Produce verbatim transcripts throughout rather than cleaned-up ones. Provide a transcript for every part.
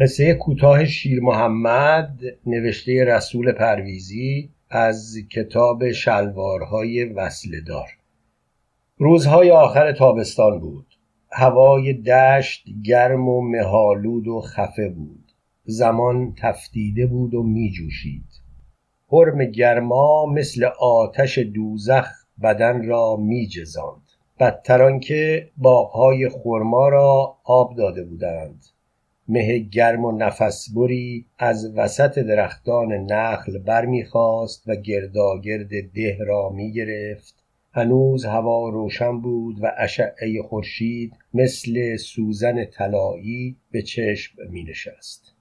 قصه کوتاه شیرمحمد نوشته رسول پرویزی از کتاب شلوارهای وصلدار. روزهای آخر تابستان بود. هوای دشت گرم و مه‌آلود و خفه بود. زمان تفدیده بود و می جوشید. حرم گرما مثل آتش دوزخ بدن را می جزاند. بدتر آنکه باغ‌های خرما را آب داده بودند. مه گرم و نفسبری از وسط درختان نخل برمیخواست و گرداگرد ده را میگرفت. هنوز هوا روشن بود و اشعه خورشید مثل سوزن طلایی به چشم مینشست.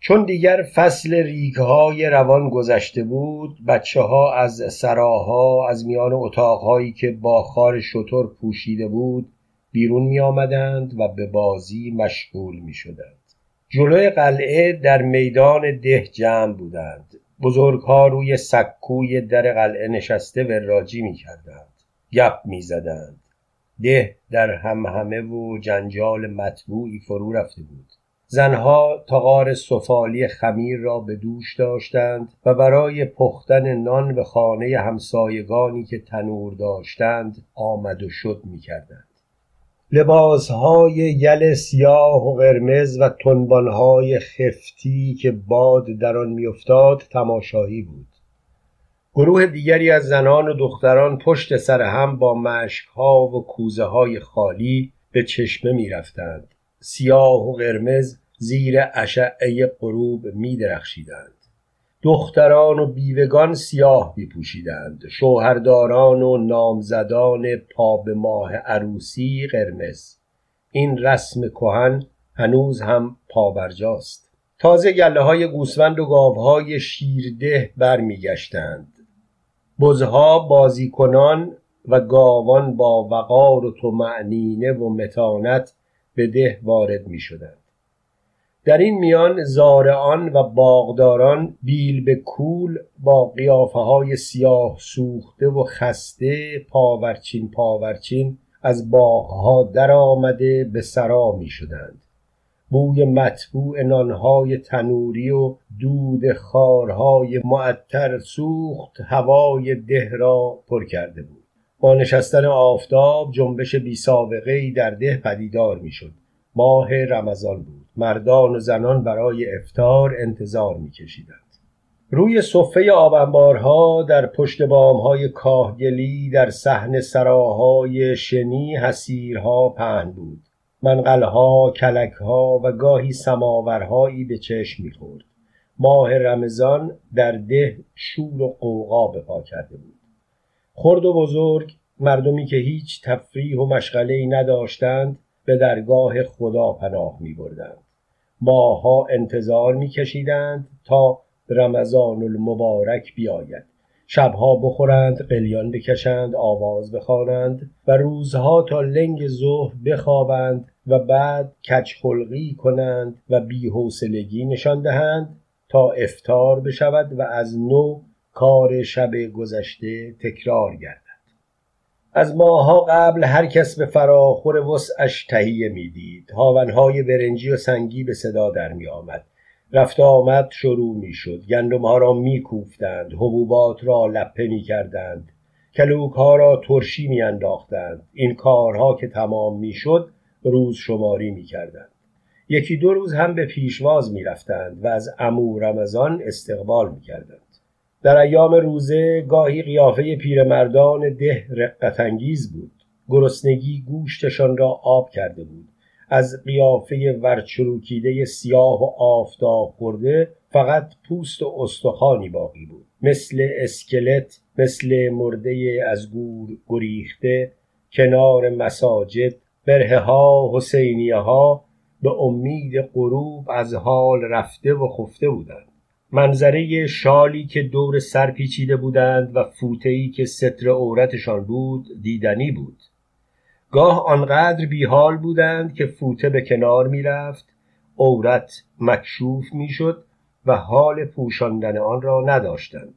چون دیگر فصل ریگهای روان گذشته بود، بچه‌ها از سراها، از میان اتاقهایی که با خار شتر پوشیده بود بیرون می آمدند و به بازی مشغول می شدند. جلوی قلعه در میدان ده جمع بودند. بزرگها روی سکوی در قلعه نشسته وراجی می کردند. گپ می زدند. ده در همهمه و جنجال مطبوعی فرو رفته بود. زنها تغار سفالی خمیر را به دوش داشتند و برای پختن نان به خانه همسایگانی که تنور داشتند آمد و شد می کردند. لباسهای یل سیاه و قرمز و تنبانهای خفتی که باد در آن می‌افتاد تماشایی بود. گروه دیگری از زنان و دختران پشت سر هم با مشک‌ها و کوزه‌های خالی به چشمه می‌رفتند. سیاه و قرمز زیر اشعه غروب می‌درخشیدند. دختران و بیوگان سیاه میپوشیدند، شوهرداران و نامزدان پا به ماه عروسی قرمز. این رسم کهن هنوز هم پابرجاست. تازه گله‌های گوسفند و گاوهای شیرده برمیگشتند. بزها بازیکنان و گاوان با وقار و طمأنینه و متانت به ده وارد میشدند. در این میان زارعان و باغداران بیل به کول با قیافه‌های سیاه سوخته و خسته پاورچین پاورچین از باغها در آمده به سرا می شدند. بوی مطبوع نانهای تنوری و دود خارهای معطر سوخت هوای ده را پر کرده بود. با نشستن آفتاب جنبش بی سابقه‌ای در ده پدیدار می شد. ماه رمضان بود. مردان و زنان برای افطار انتظار می‌کشیدند. روی صفه آب انبارها، در پشت بام‌های کاهگلی، در صحن سراهای شنی حسیرها پهن بود. منقل‌ها، کلک‌ها و گاهی سماورهایی به چشم می‌خورد. ماه رمضان در ده شور و غوغا به پا کرده بود. خرد و بزرگ، مردمی که هیچ تفریح و مشغله‌ای نداشتند، به درگاه خدا پناه می بردند. ماها انتظار می کشیدند تا رمضان المبارک بیاید. شبها بخورند، قلیان بکشند، آواز بخوانند و روزها تا لنگ ظهر بخوابند و بعد کجخلقی کنند و بی‌حوصلگی نشان دهند تا افطار بشود و از نو کار شب گذشته تکرار گردد. از ماه‌ها قبل هر کس به فراخور وسعش تهیه می‌دید. هاونهای برنجی و سنگی به صدا در می‌آمد. رفت آمد شروع می‌شد. گندم‌ها را می‌کوفتند، حبوبات را لپه می‌کردند، کلوک‌ها را ترشی می‌انداختند. این کارها که تمام می‌شد، روز شماری می‌کردند. یکی دو روز هم به پیشواز می‌رفتند و از عمو رمضان استقبال می‌کردند. در ایام روزه گاهی قیافه پیرمردان ده رقت‌انگیز بود. گرسنگی گوشتشان را آب کرده بود. از قیافه ورچروکیده سیاه و آفتاب خورده فقط پوست و استخوانی باقی بود. مثل اسکلت، مثل مرده از گور گریخته کنار مساجد، برهه‌ها، حسینیه‌ها به امید غروب از حال رفته و خفته بودند. منظره شالی که دور سر پیچیده بودند و فوته‌ای که ستر عورتشان بود دیدنی بود. گاه آنقدر بیحال بودند که فوته به کنار می‌رفت، عورت مکشوف می‌شد و حال پوشاندن آن را نداشتند.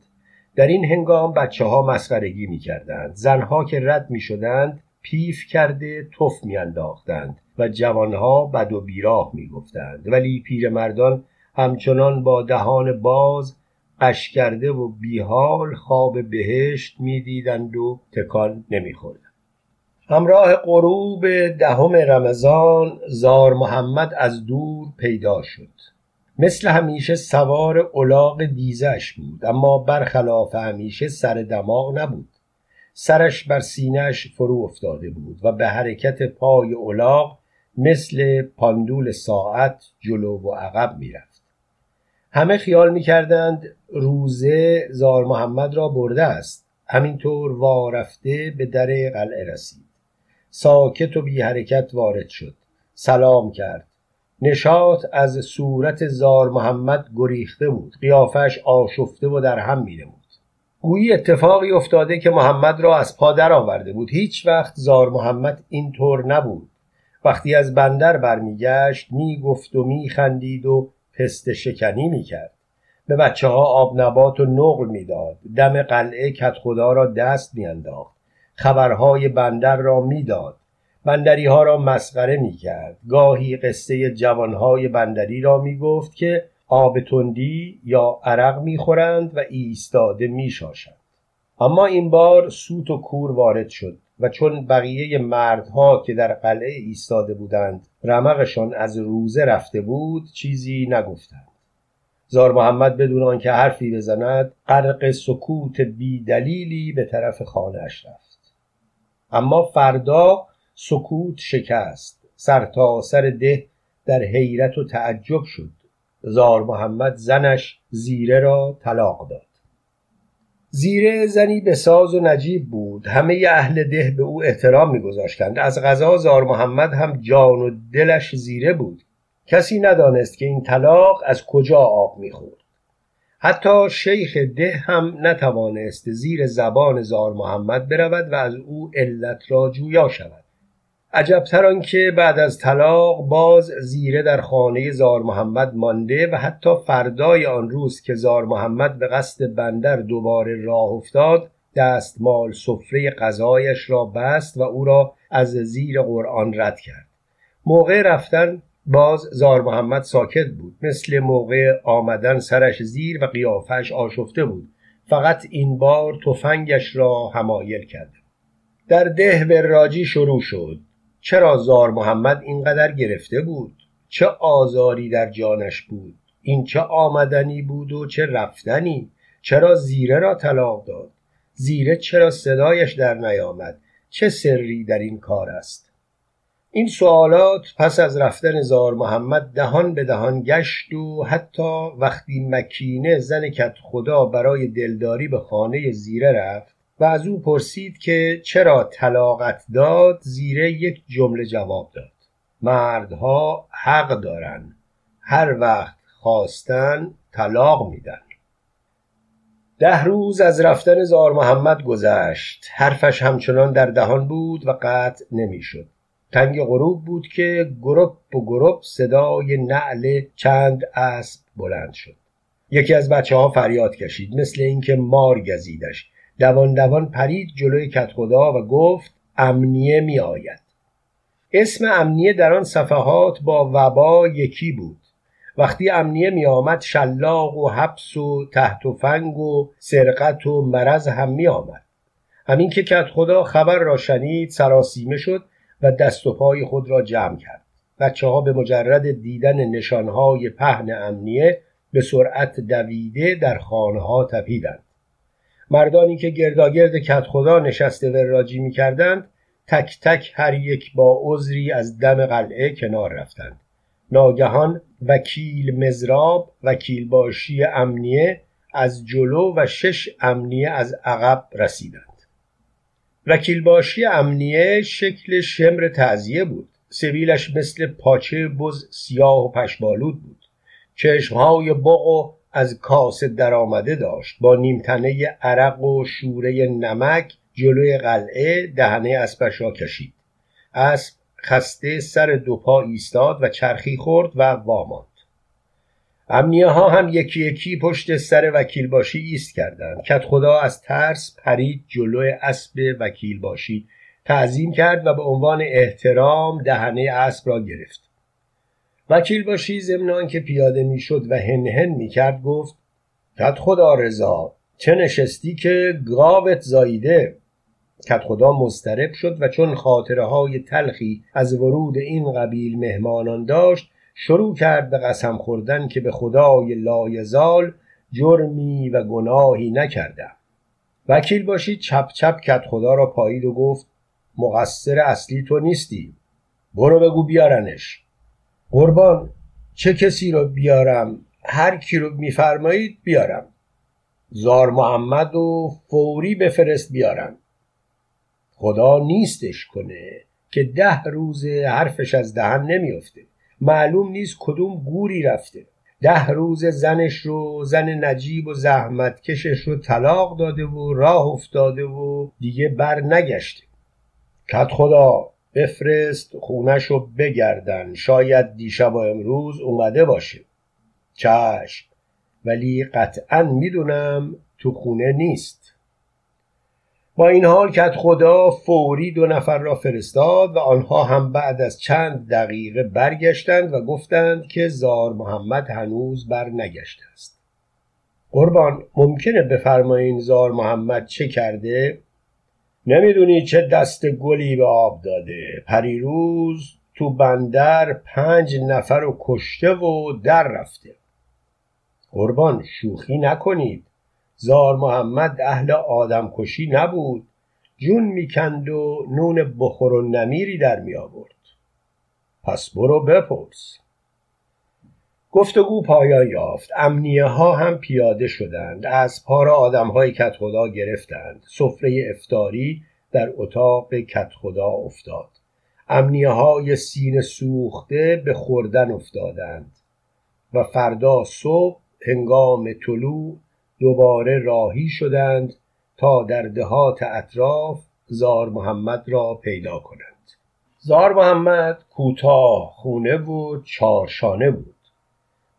در این هنگام بچه‌ها مسخرگی می‌کردند. زنها که رد می‌شدند پیف کرده تف میانداختند و جوانها بد و بیراه میگفتند، ولی پیرمردان همچنان با دهان باز قش کرده و بیحال خواب بهشت میدیدند و تکان نمیخوردند. همراه غروب دهم رمضان زار محمد از دور پیدا شد. مثل همیشه سوار الاغ دیزش بود، اما برخلاف همیشه سر دماغ نبود. سرش بر سینهش فرو افتاده بود و به حرکت پای الاغ مثل پاندول ساعت جلو و عقب میرفت. همه خیال میکردند روزه زار محمد را برده است. همینطور وارفته به در قلعه رسید. ساکت و بی حرکت وارد شد. سلام کرد. نشاط از صورت زار محمد گریخته بود. قیافش آشفته و در هم می نمود. گویی اتفاقی افتاده که محمد را از پا در آورده بود. هیچ وقت زار محمد اینطور نبود. وقتی از بندر برمیگشت می گفت و می خندید و پست شکنی می کرد. به بچه ها آب نبات و نقل می داد. دم قلعه کدخدا را دست می انداخت. خبرهای بندر را می داد. بندری ها را مسخره می کرد. گاهی قصه جوانهای بندری را می گفت که آب تندی یا عرق می خورند و ایستاده می شاشند. اما این بار سوت و کور وارد شد و چون بقیه مردها که در قلعه ایستاده بودند رمقشان از روزه رفته بود چیزی نگفتند. زار محمد بدون آنکه حرفی بزند غرق سکوت بی دلیلی به طرف خانه‌اش رفت. اما فردا سکوت شکست. سر تا سر ده در حیرت و تعجب شد. زار محمد زنش زیره را طلاق داد. زیره زنی به ساز و نجیب بود. همه اهل ده به او احترام می‌گذاشتند. از قضا زار محمد هم جان و دلش زیره بود. کسی ندانست که این طلاق از کجا آب می‌خورد. حتی شیخ ده هم نتوانست زیر زبان زار محمد برود و از او علت را جویا شود. عجبتر آن که بعد از طلاق باز زیره در خانه زار محمد مانده و حتی فردای آن روز که زار محمد به قصد بندر دوباره راه افتاد دستمال سفره غذایش را بست و او را از زیر قرآن رد کرد. موقع رفتن باز زار محمد ساکت بود. مثل موقع آمدن سرش زیر و قیافش آشفته بود. فقط این بار تفنگش را حمایل کرد. در ده به راجی شروع شد. چرا زار محمد اینقدر گرفته بود؟ چه آزاری در جانش بود؟ این چه آمدنی بود و چه رفتنی؟ چرا زیره را طلاق داد؟ زیره چرا صدایش در نیامد؟ چه سری در این کار است؟ این سوالات پس از رفتن زار محمد دهان به دهان گشت و حتی وقتی مکینه زن کدخدا برای دلداری به خانه زیره رفت و از او پرسید که چرا طلاقت داد، زیره یک جمله جواب داد: مردها حق دارن، هر وقت خواستن طلاق میدن. ده روز از رفتن زار محمد گذشت. حرفش همچنان در دهان بود و قطع نمیشد. تنگ غروب بود که گروپ و گروپ صدای نعل چند اسب بلند شد. یکی از بچه ها فریاد کشید، مثل اینکه مار گزیدش. دوان دوان پرید جلوی کدخدا و گفت: امنیه می آید. اسم امنیه در آن صفحات با وبا یکی بود. وقتی امنیه می آمد شلاق و حبس و تحت و فنگ و سرقت و مرض هم می آمد. همین که کدخدا خبر را شنید سراسیمه شد و دست و پای خود را جمع کرد. بچه ها به مجرد دیدن نشانهای پهن امنیه به سرعت دویده در خانه ها تپیدند. مردانی که گرداگرد کدخدا نشسته وراجی می کردند تک تک هر یک با عذری از دم قلعه کنار رفتند. ناگهان وکیل مزراب، وکیل باشی امنیه، از جلو و شش امنیه از عقب رسیدند. وکیل باشی امنیه شکل شمر تعزیه بود. سبیلش مثل پاچه بز سیاه و پشمالود بود. چشمهای بغ و از کاسه درآمده داشت. با نیمتنه عرق و شوره نمک جلوی قلعه دهنه اسبش را کشید. اسب خسته سر دو پا ایستاد و چرخی خورد و واماند. امنیه ها هم یکی یکی پشت سر وکیل باشی ایست کردند. کدخدا از ترس پرید جلوی اسب وکیل باشی تعظیم کرد و به عنوان احترام دهنه اسب را گرفت. وکیل باشی ضمن آنکه پیاده میشد و هنهن میکرد گفت: کد خدا رضا، چه نشستی که گاوت زاییده. کد خدا مضطرب شد و چون خاطره های تلخی از ورود این قبیل مهمانان داشت، شروع کرد به قسم خوردن که به خدای لایزال جرمی و گناهی نکردم. وکیل باشی چپ چپ کد خدا را پایید و گفت: مقصر اصلی تو نیستی، برو بگو بیارنش. قربان، چه کسی رو بیارم؟ هر کی رو میفرمایید بیارم. زار محمد و فوری بفرست بیارم. خدا نیستش کنه که ده روز حرفش از دهن نمیفته، معلوم نیست کدوم گوری رفته. ده روز زنش رو، زن نجیب و زحمت کشش رو طلاق داده و راه افتاده و دیگه بر نگشته. کد خدا بفرست خونشو بگردن، شاید دیشب و امروز اومده باشه. چشم، ولی قطعا میدونم تو خونه نیست. با این حال کد خدا فوری دو نفر را فرستاد و آنها هم بعد از چند دقیقه برگشتند و گفتند که زار محمد هنوز بر نگشته است. قربان، ممکنه بفرمایین زار محمد چه کرده؟ نمیدونی چه دست گلی به آب داده. پریروز تو بندر پنج نفر رو کشته و در رفته. قربان، شوخی نکنید. زار محمد اهل آدم کشی نبود، جون میکند و نون بخور و نمیری در می آورد. پس برو بپرس. گفتگو پایا یافت. امنیه ها هم پیاده شدند، از پار آدم های کد خدا گرفتند. سفره افطاری در اتاق کد خدا افتاد. امنیه های سینه سوخته به خوردن افتادند و فردا صبح هنگام طلوع دوباره راهی شدند تا در دهات اطراف زار محمد را پیدا کنند. زار محمد کوتاه خونه و چارشانه بود.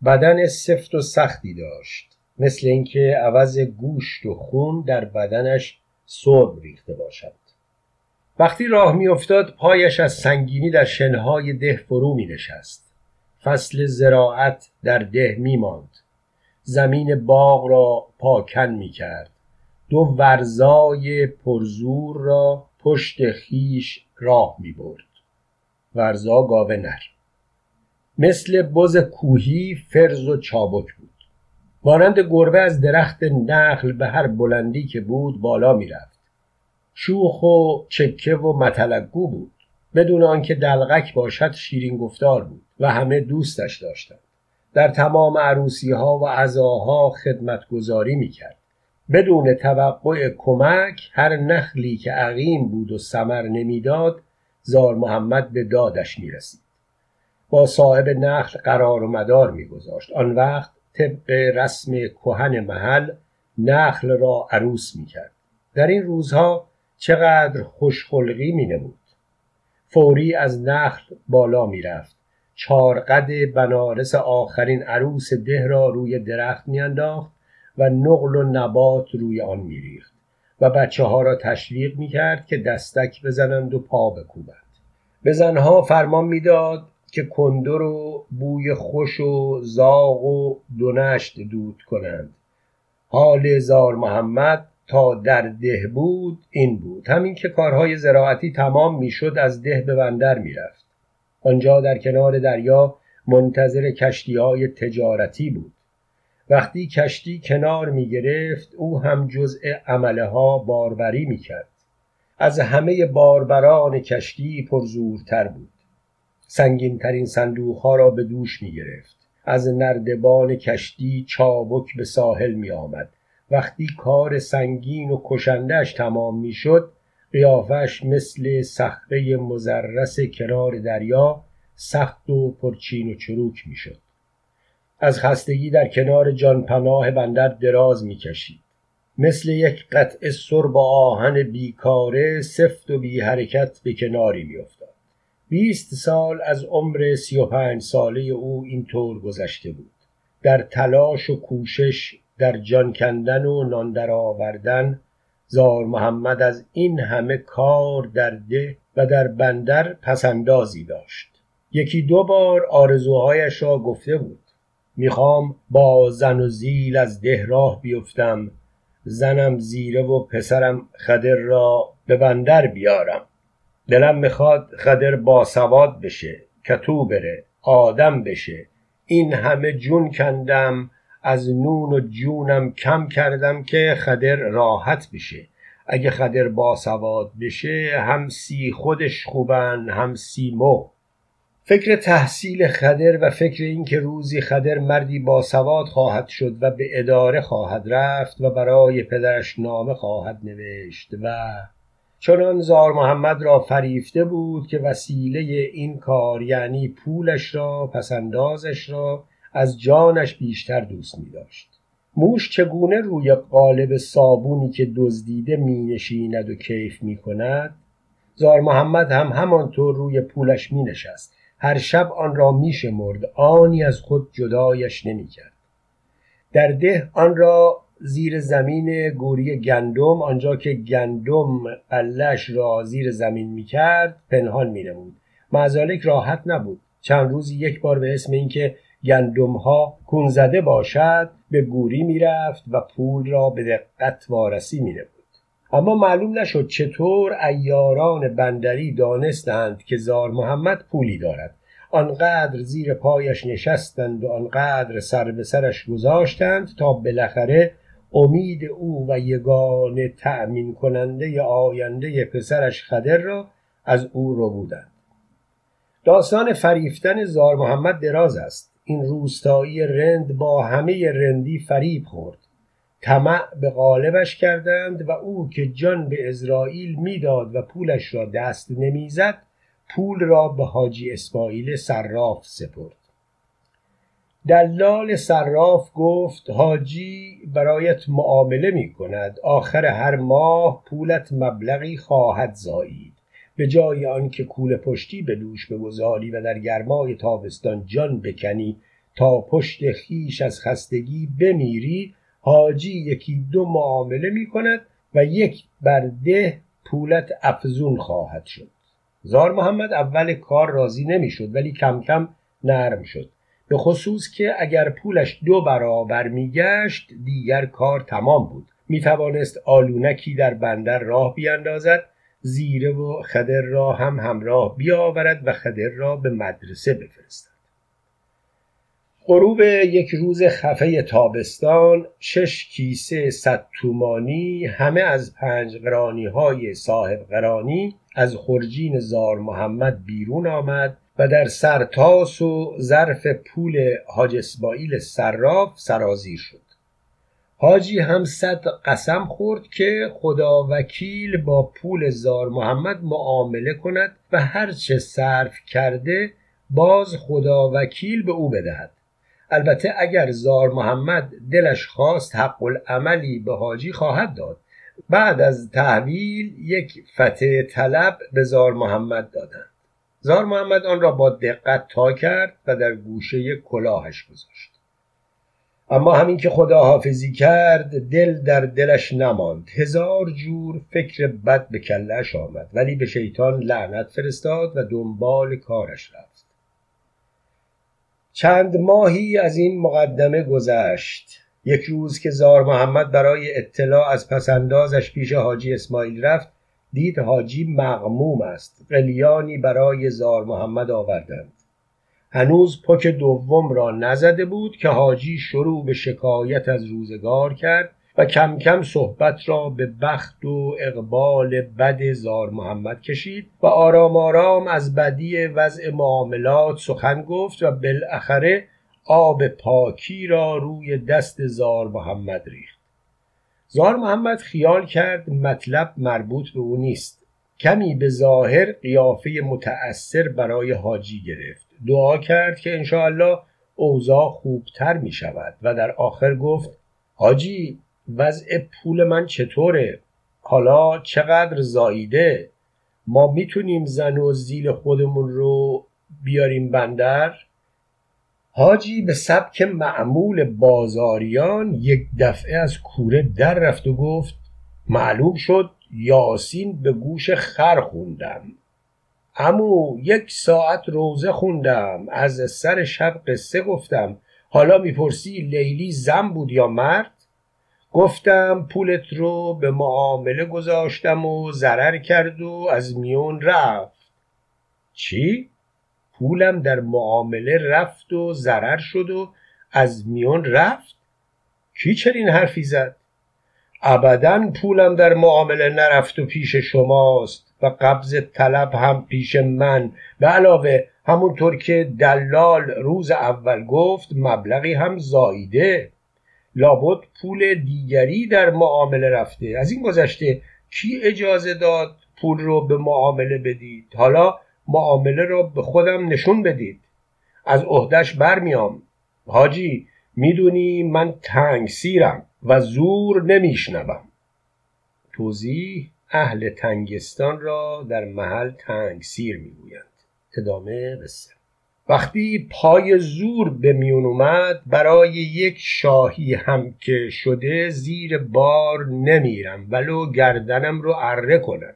بدن سفت و سختی داشت، مثل اینکه عوض گوشت و خون در بدنش سرب ریخته باشد. وقتی راه میافتاد پایش از سنگینی در شنهای ده فرو می نشست. فصل زراعت در ده می ماند. زمین باغ را پاکن می کرد. دو ورزای پرزور را پشت خیش راه می برد. ورزا گاوه نر، مثل بز کوهی فرز و چابک بود. مانند گربه از درخت نخل به هر بلندی که بود بالا می رفت. شوخ و چکه و مطلق‌گو بود. بدون آنکه دلغک باشد شیرین گفتار بود و همه دوستش داشتند. در تمام عروسی ها و عزاها خدمتگزاری می کرد. بدون توقع کمک هر نخلی که عقیم بود و ثمر نمی داد زار محمد به دادش می رسید. با صاحب نخل قرار و مدار می گذاشت. آن وقت طبق رسم کهن محل نخل را عروس می کرد. در این روزها چقدر خوشخلقی می نمود. فوری از نخل بالا می رفت. چارقد بنارس آخرین عروس ده را روی درخت می انداخت و نقل و نبات روی آن می ریخت و بچه ها را تشویق می کرد که دستک بزنند و پا بکوبند. به زنها فرمان می داد که کندر و بوی خوش و زاغ و دونشت دود کنند. حال زار محمد تا در ده بود این بود. همین که کارهای زراعتی تمام می شد از ده به بندر می رفت. آنجا در کنار دریا منتظر کشتی های تجارتی بود. وقتی کشتی کنار می گرفت او هم جزء عمله ها باربری می کرد. از همه باربران کشتی پرزورتر بود. سنگین ترین صندوق ها را به دوش می گرفت. از نردبان کشتی چابک به ساحل می آمد. وقتی کار سنگین و کشندش تمام می شد قیافش مثل صخره مزرس کنار دریا سخت و پرچین و چروک می شد. از خستگی در کنار جانپناه بندر دراز می کشید. مثل یک قطعه سرب آهن بیکاره سفت و بی حرکت به کناری می افتاد. بیست سال از عمر سی و پنج ساله او اینطور گذشته بود. در تلاش و کوشش، در جان کندن و نان درآوردن، زار محمد از این همه کار در ده و در بندر پسندازی داشت. یکی دو بار آرزوهایش را گفته بود. میخوام با زن و زیل از ده راه بیفتم، زنم زیره و پسرم خدر را به بندر بیارم. دلم میخواد خدر باسواد بشه، کتو بره، آدم بشه. این همه جون کندم، از نون و جونم کم کردم که خدر راحت بشه. اگه خدر باسواد بشه، هم سی خودش خوبن، هم سی مو. فکر تحصیل خدر و فکر این که روزی خدر مردی باسواد خواهد شد و به اداره خواهد رفت و برای پدرش نامه خواهد نوشت و چنان زار محمد را فریفته بود که وسیله این کار، یعنی پولش را، پسندازش را از جانش بیشتر دوست می داشت. موش چگونه روی قالب صابونی که دزدیده می نشیند و کیف می کند، زار محمد هم همانطور روی پولش می نشست. هر شب آن را می شمرد، آنی از خود جدایش نمی کرد. در ده آن را زیر زمین گوری گندم، آنجا که گندم قلش را زیر زمین می کرد، پنهان می نمود. مزالک راحت نبود. چند روزی یک بار به اسم این که گندم ها کون زده باشد به گوری می رفت و پول را به دقت وارسی می نمود. اما معلوم نشد چطور عیاران بندری دانستند که زار محمد پولی دارد. آنقدر زیر پایش نشستند و آنقدر سر به سرش گذاشتند تا بالاخره امید او و یگانه تأمین کننده آینده پسرش خدر را از او رو بودند. داستان فریفتن زار محمد دراز است. این روستایی رند با همه رندی فریب خورد. طمع به غالبش کردند و او که جان به عزرائیل میداد و پولش را دست نمیزد، پول را به حاجی اسماعیل صراف سپرد. دلال صراف گفت حاجی برایت معامله می کند. آخر هر ماه پولت مبلغی خواهد زایید. به جای آنکه کوله پشتی به دوش بگذاری و در گرمای تابستان جان بکنی تا پشت خیش از خستگی بمیری، حاجی یکی دو معامله می کند و یک برده پولت افزون خواهد شد. زار محمد اول کار راضی نمی شد، ولی کم کم نرم شد. به خصوص که اگر پولش دو برابر می گشت، دیگر کار تمام بود. می توانست آلونکی در بندر راه بیاندازد، زیره و خدر را هم همراه بیاورد و خدر را به مدرسه بفرستد. غروب یک روز خفه تابستان، شش کیسه صد تومانی، همه از پنج قرانی های صاحب قرانی، از خرجین زار محمد بیرون آمد و در سرتاس و ظرف پول حاج اسماعیل صراف سرازیر شد. حاجی هم صد قسم خورد که خدا وکیل با پول زار محمد معامله کند و هر چه صرف کرده باز خدا وکیل به او بدهد. البته اگر زار محمد دلش خواست حق العملی به حاجی خواهد داد. بعد از تحویل یک فتح طلب به زار محمد دادند. زار محمد آن را با دقت تا کرد و در گوشه کلاهش گذاشت. اما همین که خداحافظی کرد، دل در دلش نماند. هزار جور فکر بد به کله‌اش آمد، ولی به شیطان لعنت فرستاد و دنبال کارش رفت. چند ماهی از این مقدمه گذشت. یک روز که زار محمد برای اطلاع از پسندازش پیش حاجی اسماعیل رفت، دید حاجی مغموم است. قلیانی برای زار محمد آوردند. هنوز پک دوم را نزده بود که حاجی شروع به شکایت از روزگار کرد و کم کم صحبت را به بخت و اقبال بد زار محمد کشید و آرام آرام از بدی وضع معاملات سخن گفت و بالاخره آب پاکی را روی دست زار محمد ریخت. زار محمد خیال کرد مطلب مربوط به او نیست. کمی به ظاهر قیافه متأثر برای حاجی گرفت. دعا کرد که انشاءالله اوضاع خوبتر می شود و در آخر گفت حاجی وضع پول من چطوره؟ حالا چقدر زاییده؟ ما میتونیم زن و زیل خودمون رو بیاریم بندر؟ حاجی به سبک معمول بازاریان یک دفعه از کوره در رفت و گفت معلوم شد یاسین به گوش خر خوندم. عمو یک ساعت روزه خوندم، از سر شب قصه گفتم، حالا میپرسی لیلی زن بود یا مرد؟ گفتم پولت رو به معامله گذاشتم و ضرر کرد و از میون رفت. چی؟ پولم در معامله رفت و ضرر شد و از میون رفت؟ کی چنین حرفی زد؟ ابداً پولم در معامله نرفت و پیش شماست و قبض طلب هم پیش من، به علاوه همونطور که دلال روز اول گفت مبلغی هم زایده، لابد پول دیگری در معامله رفته. از این گذشته کی اجازه داد پول رو به معامله بدید؟ حالا معامله رو به خودم نشون بدید، از عهده‌اش برمیام. حاجی میدونی من تنگ سیرم و زور نمیشنوم. توضیح: اهل تنگستان را در محل تنگ سیر میگویند. ادامه قصه. وقتی پای زور به میون اومد، برای یک شاهی هم که شده زیر بار نمیرم ولو گردنم رو اره کنن.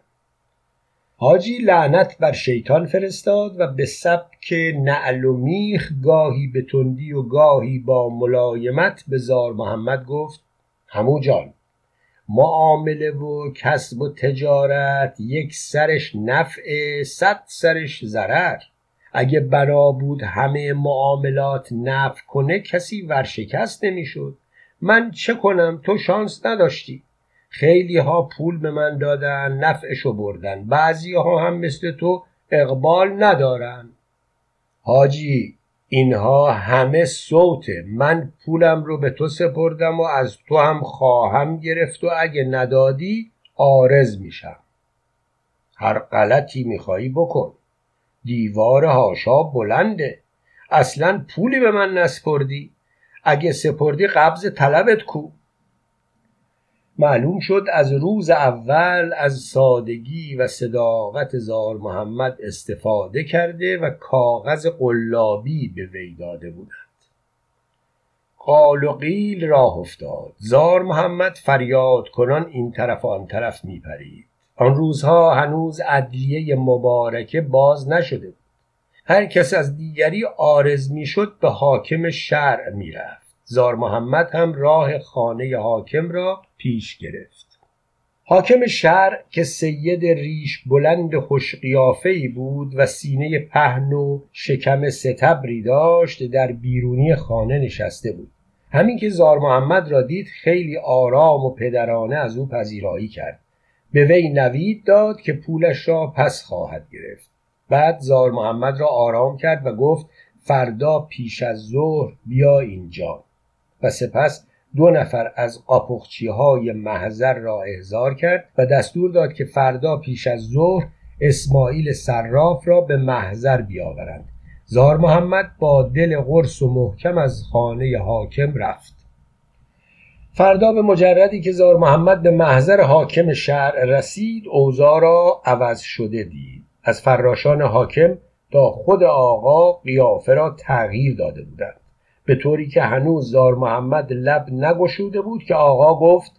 حاجی لعنت بر شیطان فرستاد و به سبک نعل و میخ گاهی به تندی و گاهی با ملایمت به زار محمد گفت: همو جان، معامله و کسب و تجارت یک سرش نفع، صد سرش ضرر. اگه بنا بود همه معاملات نفع کنه کسی ورشکست نمیشد. من چه کنم؟ تو شانس نداشتی. خیلی ها پول به من دادن، نفعشو بردن، بعضی ها هم مثل تو اقبال ندارن. حاجی اینها همه صوته، من پولم رو به تو سپردم و از تو هم خواهم گرفت و اگه ندادی عارض میشم. هر غلطی میخوایی بکن، دیوار هاشا بلنده، اصلا پولی به من نسپردی، اگه سپردی قبض طلبت کو. معلوم شد از روز اول از سادگی و صداقت زار محمد استفاده کرده و کاغذ قلابی به وی داده بودند. قال و قیل راه افتاد. زار محمد فریاد کنان این طرف و آن طرف می پرید. آن روزها هنوز عدلیه مبارکه باز نشده بود. هر کس از دیگری عارض می شد به حاکم شرع می رفت. زار محمد هم راه خانه حاکم را پیش گرفت. حاکم شهر که سید ریش بلند خوش قیافه‌ای بود و سینه پهن و شکم ستبری داشت در بیرونی خانه نشسته بود. همین که زار محمد را دید خیلی آرام و پدرانه از او پذیرایی کرد. به وی نوید داد که پولش را پس خواهد گرفت. بعد زار محمد را آرام کرد و گفت فردا پیش از ظهر بیا اینجا. و سپس دو نفر از قاپخچی‌های محضر را احضار کرد و دستور داد که فردا پیش از ظهر اسماعیل صراف را به محضر بیاورند. زار محمد با دل قرص و محکم از خانه حاکم رفت. فردا به مجردی که زار محمد به محضر حاکم شهر رسید، اوضاع را عوض شده دید. از فراشان حاکم تا خود آقا قیافه را تغییر داده بودند، به طوری که هنوز زار محمد لب نگشوده بود که آقا گفت: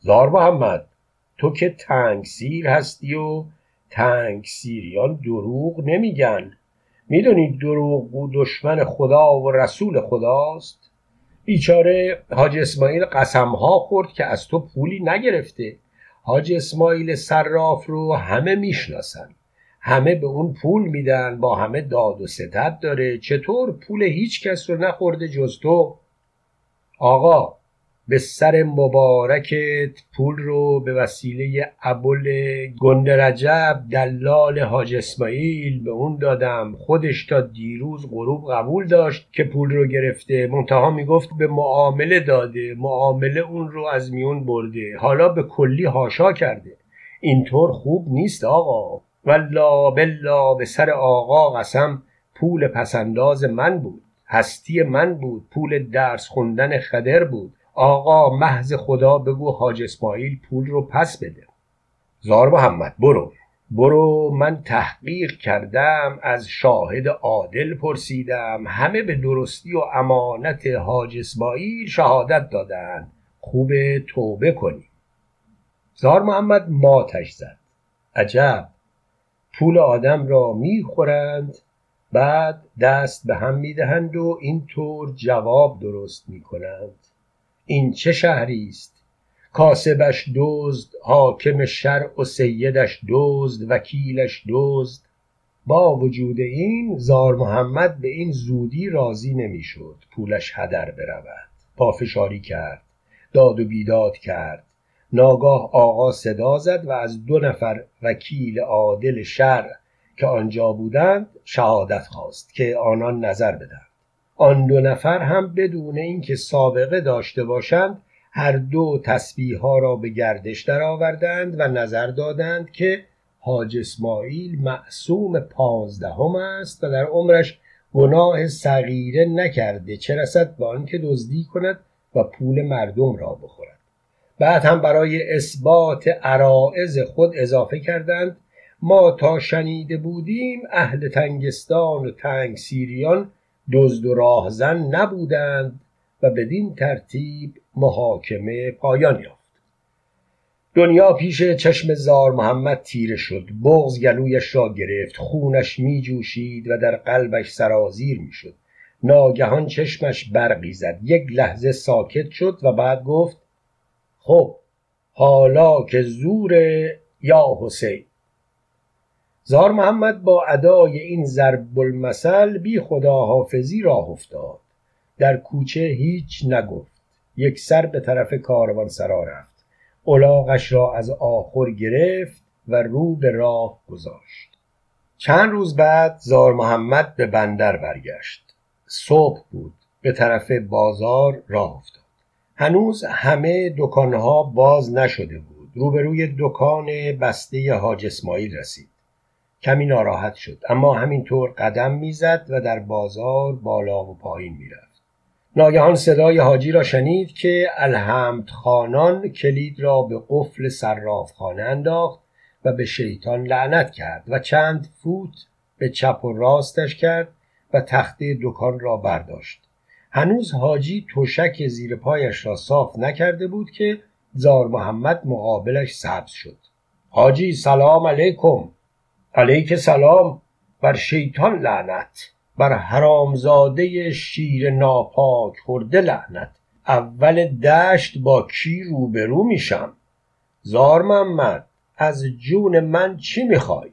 زار محمد، تو که تنگ سیر هستی و تنگ سیریان دروغ نمیگن. میدونی دروغ و دشمن خدا و رسول خداست. بیچاره حاج اسماعیل قسمها خورد که از تو پولی نگرفته. حاج اسماعیل صراف رو همه میشناسن، همه به اون پول میدن، با همه داد و ستد داره، چطور پول هیچ کس رو نخورده جز تو؟ آقا به سر مبارکت پول رو به وسیله ابول گند رجب دلال حاج اسماعیل به اون دادم، خودش تا دیروز غروب قبول داشت که پول رو گرفته، منتها میگفت به معامله داده، معامله اون رو از میون برده، حالا به کلی هاشا کرده. اینطور خوب نیست آقا، والله بالله به سر آقا قسم، پول پسنداز من بود، هستی من بود، پول درس خوندن خدر بود. آقا محض خدا بگو حاج اسماعیل پول رو پس بده. زار محمد برو برو، من تحقیق کردم، از شاهد عادل پرسیدم، همه به درستی و امانت حاج اسماعیل شهادت دادن، خوب توبه کنی. زار محمد ماتش زد. عجب، پول آدم را میخورند بعد دست به هم میدهند و اینطور جواب درست میکنند. این چه شهریست؟ کاسبش دزد، حاکم شرع و سیدش دزد، وکیلش دزد. با وجود این زار محمد به این زودی راضی نمیشد پولش هدر برود. پافشاری کرد، داد و بیداد کرد. ناگاه آقا صدا زد و از دو نفر وکیل عادل شرع که آنجا بودند شهادت خواست که آنان نظر بدن. آن دو نفر هم بدون اینکه سابقه داشته باشند هر دو تسبیح ها را به گردش درآوردند و نظر دادند که حاجی اسماعیل معصوم پانزدهم است و در عمرش گناه صغیره نکرده، چه رسد به آنکه دزدی کند و پول مردم را بخورد. بعد هم برای اثبات عرائض خود اضافه کردند: ما تا شنیده بودیم اهل تنگستان و تنگ سیریان دزد و راهزن نبودند. و بدین ترتیب محاکمه پایان یافت. دنیا پیش چشم زار محمد تیره شد. بغض گلویش را گرفت، خونش می جوشید و در قلبش سرازیر می شد. ناگهان چشمش برقی زد. یک لحظه ساکت شد و بعد گفت: خب حالا که زور یا حسین. زار محمد با ادای این ضرب المثل بی خداحافظی راه افتاد. در کوچه هیچ نگفت. یک سر به طرف کاروانسرا رفت، الاغش را از آخر گرفت و رو به راه گذاشت. چند روز بعد زار محمد به بندر برگشت. صبح بود. به طرف بازار راه افتاد. هنوز همه دکانها باز نشده بود. روبروی دکان بسته حاج اسماعیل رسید. کمی ناراحت شد، اما همینطور قدم میزد و در بازار بالا و پایین میرفت. ناگهان صدای حاجی را شنید که الحمد خانان کلید را به قفل صراف خانه انداخت و به شیطان لعنت کرد و چند فوت به چپ و راستش کرد و تخته دکان را برداشت. هنوز حاجی تشک زیر پایش را صاف نکرده بود که زار محمد مقابلش سبز شد. حاجی: سلام علیکم. علیک سلام. بر شیطان لعنت، بر حرامزاده شیر ناپاک خورده لعنت. اول دشت با کی روبرو میشم؟ زار محمد از جون من چی میخوای؟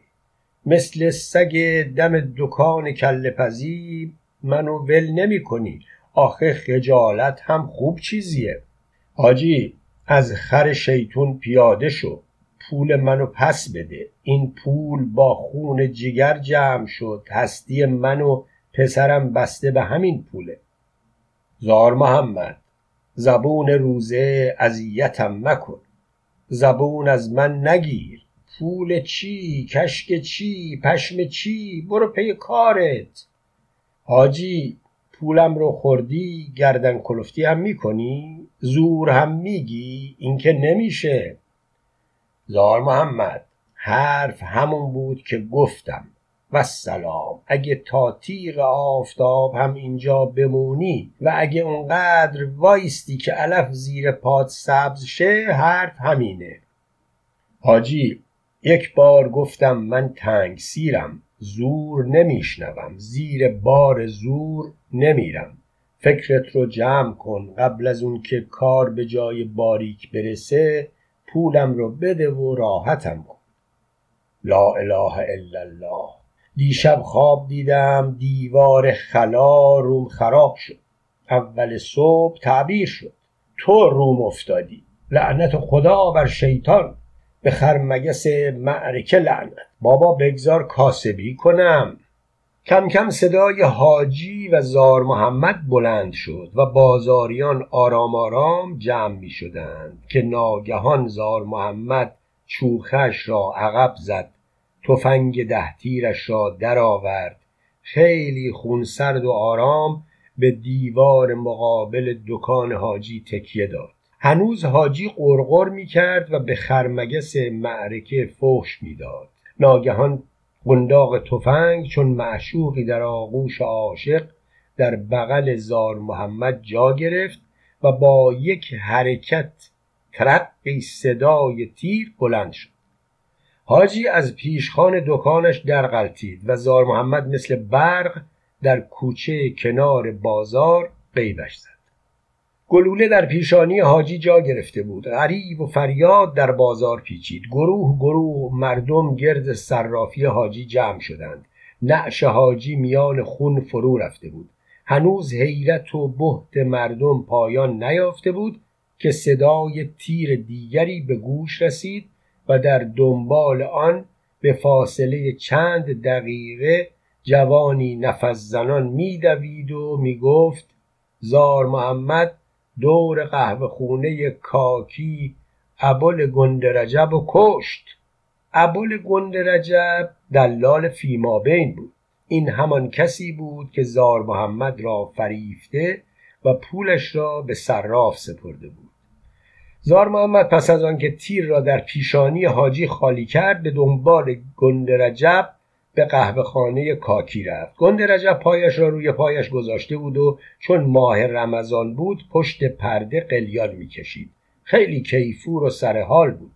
مثل سگ دم دکان کله پزی منو ول نمی کنی. آخه خجالت هم خوب چیزیه. حاجی: از خر شیطون پیاده شو، پول منو پس بده. این پول با خون جگر جمع شد. هستی منو پسرم بسته به همین پوله. زار محمد: زبون روزه اذیتم مکن. زبون از من نگیر. پول چی؟ کشک چی؟ پشم چی؟ برو پی کارت. حاجی: پولم رو خوردی گردن کلفتی هم میکنی؟ زور هم میگی؟ این که نمیشه. زار محمد: حرف همون بود که گفتم. و سلام. اگه تا تیغ آفتاب هم اینجا بمونی و اگه اونقدر وایستی که علف زیر پاد سبز شه، حرف همینه. حاجی: یک بار گفتم من تنگ سیرم، زور نمیشنوم، زیر بار زور نمیرم. فکرت رو جمع کن. قبل از اون که کار به جای باریک برسه پولم رو بده و راحتم کن. لا اله الا الله. دیشب خواب دیدم دیوار خلا روم خراب شد. اول صبح تعبیر شد. تو روم افتادی. لعنت خدا بر شیطان. به خرمگس معرکه لعنت. بابا بگذار کاسبی کنم. کم کم صدای حاجی و زار محمد بلند شد و بازاریان آرام آرام جمع می شدند که ناگهان زار محمد چوخش را عقب زد، تفنگ ده تیرش را درآورد، خیلی خونسرد و آرام به دیوار مقابل دکان حاجی تکیه داد. هنوز حاجی قرقر می کرد و به خرمگس معرکه فحش می داد. ناگهان قنداق تفنگ چون معشوقی در آغوش عاشق در بغل زار محمد جا گرفت و با یک حرکت کرد به صدای تیر بلند شد. حاجی از پیشخان دکانش در غلتید و زار محمد مثل برق در کوچه کنار بازار قیبش زد. گلوله در پیشانی حاجی جا گرفته بود. غریب و فریاد در بازار پیچید. گروه گروه مردم گرد صرافی حاجی جمع شدند. نعش حاجی میان خون فرو رفته بود. هنوز حیرت و بهت مردم پایان نیافته بود که صدای تیر دیگری به گوش رسید و در دنبال آن به فاصله چند دقیقه جوانی نفس زنان می‌دوید و می‌گفت زار محمد دور قهوه خونه کاکی ابول گنده رجب و کشت. ابول گنده رجب دلال فیمابین بود. این همان کسی بود که زار محمد را فریفته و پولش را به صراف سپرده بود. زار محمد پس از آن که تیر را در پیشانی حاجی خالی کرد به دنبال گنده رجب به قهوه خانه کاکی رفت. گنده رجب پایش را روی پایش گذاشته بود و چون ماه رمضان بود پشت پرده قلیان می کشید. خیلی کیفور و سرحال بود.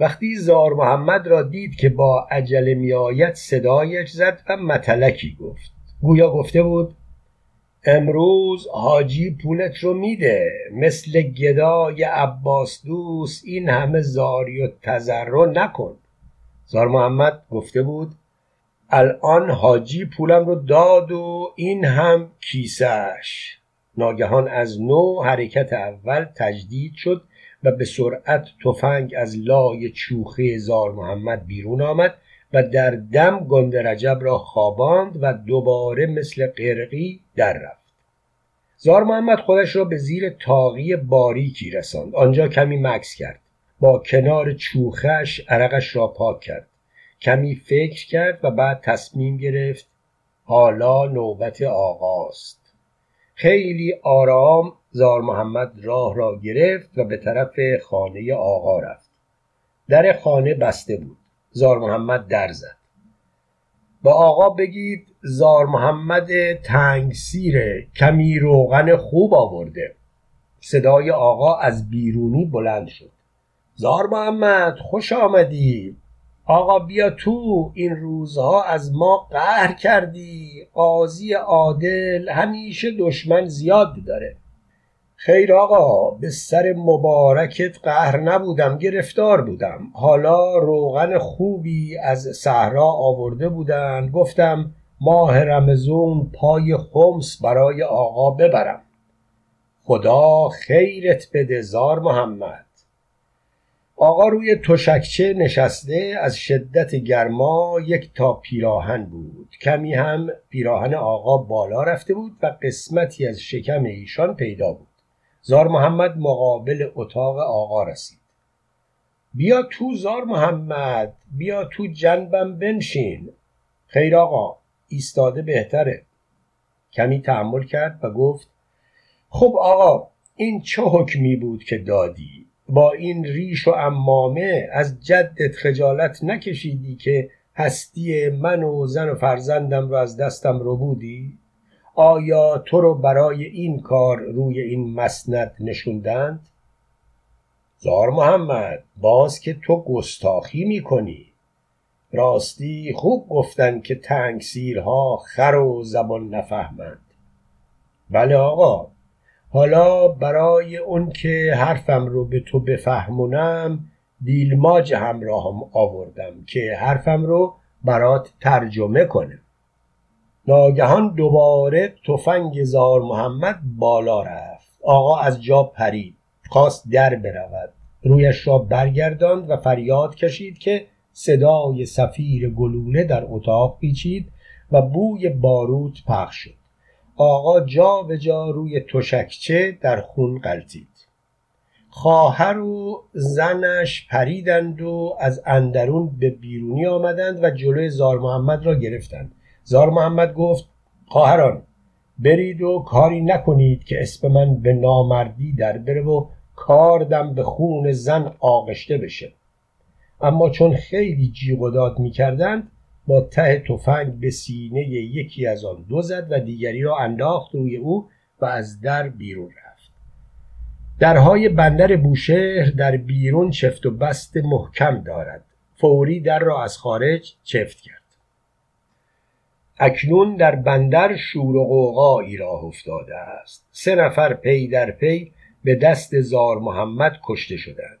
وقتی زار محمد را دید که با عجله می آید صدایش زد و متلکی گفت. گویا گفته بود امروز حاجی پولت رو میده، مثل گدای عباس دوست این همه زاری و تضرع نکن. زار محمد گفته بود الان حاجی پولم رو داد و این هم کیسش. ناگهان از نو حرکت اول تجدید شد و به سرعت تفنگ از لای چوخه زار محمد بیرون آمد و در دم گنده رجب را خواباند و دوباره مثل قرقی در رفت. زار محمد خودش را به زیر طاقی باریکی رساند. آنجا کمی مکث کرد. با کنار چوخش عرقش را پاک کرد. کمی فکر کرد و بعد تصمیم گرفت حالا نوبت آقاست. خیلی آرام زار محمد راه را گرفت و به طرف خانه آقا رفت. در خانه بسته بود. زار محمد در زد. با آقا بگید زار محمد تنگ سیره کمی روغن خوب آورده. صدای آقا از بیرونی بلند شد. زار محمد خوش آمدی. آقا بیا تو، این روزها از ما قهر کردی. قاضی عادل همیشه دشمن زیاد داره. خیر آقا، به سر مبارکت قهر نبودم، گرفتار بودم. حالا روغن خوبی از صحرا آورده بودن، گفتم ماه رمضان پای خمس برای آقا ببرم. خدا خیرت بده زار محمد. آقا روی تشکچه نشسته، از شدت گرما یک تا پیراهن بود. کمی هم پیراهن آقا بالا رفته بود و قسمتی از شکم ایشان پیدا بود. زار محمد مقابل اتاق آقا رسید. بیا تو زار محمد، بیا تو جنبم بنشین. خیر آقا، ایستاده بهتره. کمی تأمل کرد و گفت خب آقا، این چه حکمی بود که دادی؟ با این ریش و عمامه از جدت خجالت نکشیدی که هستی من و زن و فرزندم رو از دستم ربودی؟ آیا تو رو برای این کار روی این مسند نشوندند؟ زار محمد، باز که تو گستاخی میکنی. راستی خوب گفتن که تنگسیرها خر و زبان نفهمند. بله آقا، حالا برای اون که حرفم رو به تو بفهمونم دیلماج همراهم آوردم که حرفم رو برات ترجمه کنه. ناگهان دوباره تفنگ زار محمد بالا رفت. آقا از جا پرید، خواست در برود. رویش را برگرداند و فریاد کشید که صدای صفیر گلوله در اتاق پیچید و بوی باروت پخش شد. آقا جا به جا روی تشکچه در خون غلتید. خواهر و زنش پریدند و از اندرون به بیرونی آمدند و جلوی زار محمد را گرفتند. زار محمد گفت خواهران برید و کاری نکنید که اسم من به نامردی در بره و کاردم به خون زن آغشته بشه. اما چون خیلی جیغ و داد می کردند با ته تفنگ به سینه یکی از آن دو زد و دیگری را انداخت روی او و از در بیرون رفت. درهای بندر بوشهر در بیرون چفت و بست محکم دارد. فوری در را از خارج چفت کرد. اکنون در بندر شور و قوقایی راه افتاده است. سه نفر پی در پی به دست زار محمد کشته شدند.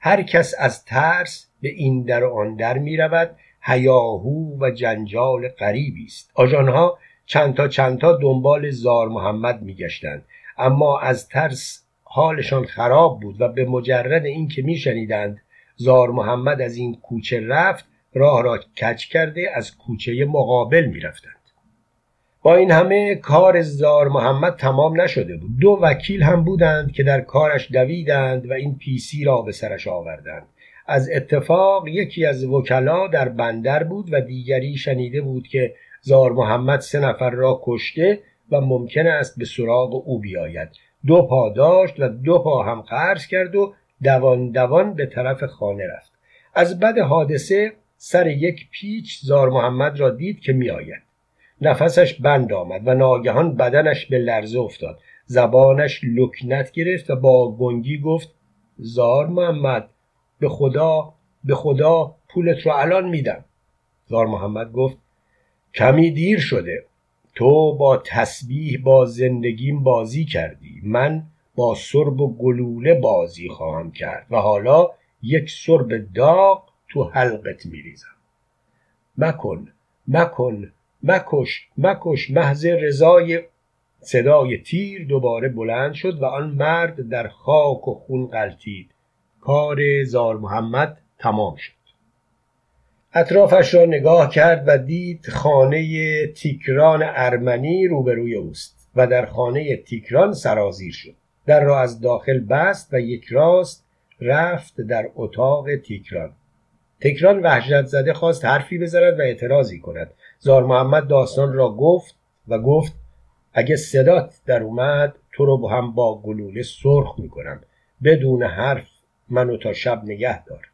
هر کس از ترس به این در و آن در می رود. هیاهو و جنجال غریبی است. آژانها چند تا چند تا دنبال زار محمد می گشتند، اما از ترس حالشان خراب بود و به مجرد این که می شنیدند زار محمد از این کوچه رفت، راه را کج کرده از کوچه مقابل می رفتند. با این همه کار زار محمد تمام نشده بود. دو وکیل هم بودند که در کارش دویدند و این پیسی را به سرش آوردند. از اتفاق یکی از وکلا در بندر بود و دیگری شنیده بود که زار محمد سه نفر را کشته و ممکن است به سراغ او بیاید. دو پا داشت و دو پا هم قرض کرد و دوان دوان به طرف خانه رفت. از بد حادثه سر یک پیچ زار محمد را دید که می آید. نفسش بند آمد و ناگهان بدنش به لرزه افتاد. زبانش لکنت گرفت و با گنگی گفت: زار محمد، به خدا به خدا پولت رو الان میدم. زار محمد گفت: کمی دیر شده. تو با تسبیح با زندگیم بازی کردی، من با سرب و گلوله بازی خواهم کرد و حالا یک سرب داغ تو حلقت میریزم. مکن مکن مکش مکش محض رضای. صدای تیر دوباره بلند شد و آن مرد در خاک و خون غلتید. کار زار محمد تمام شد. اطرافش را نگاه کرد و دید خانه تیکران ارمنی روبروی اوست و در خانه تیکران سرازیر شد. در را از داخل بست و یک راست رفت در اتاق تیکران. تیکران وحشت زده خواست حرفی بزند و اعتراضی کند. زار محمد داستان را گفت و گفت: اگه صدات در اومد تو رو با هم با گلوله سرخ میکنم. بدون حرف منو تا شب نگه دار.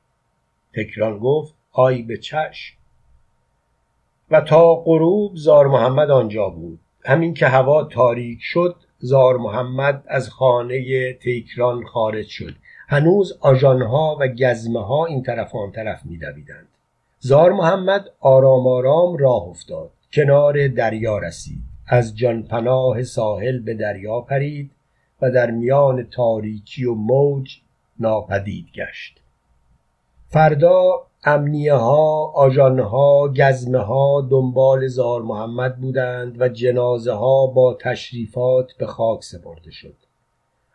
تیکران گفت: آی به چشم. و تا غروب زار محمد آنجا بود. همین که هوا تاریک شد زار محمد از خانه تیکران خارج شد. هنوز آژانها و گزمه ها این طرف آن طرف می دویدند. زار محمد آرام آرام راه افتاد. کنار دریا رسید. از جانپناه ساحل به دریا پرید و در میان تاریکی و موج ناپدید گشت. فردا امنیه ها، آژان ها، گزمه ها دنبال زار محمد بودند و جنازه ها با تشریفات به خاک سپرده شد.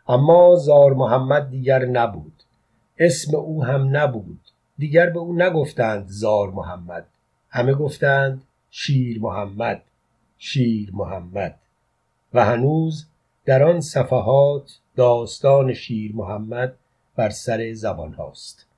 اما زار محمد دیگر نبود. اسم او هم نبود. دیگر به او نگفتند زار محمد. همه گفتند شیر محمد، شیر محمد. و هنوز در آن صفحات داستان شیر محمد بر سر زبان هاست.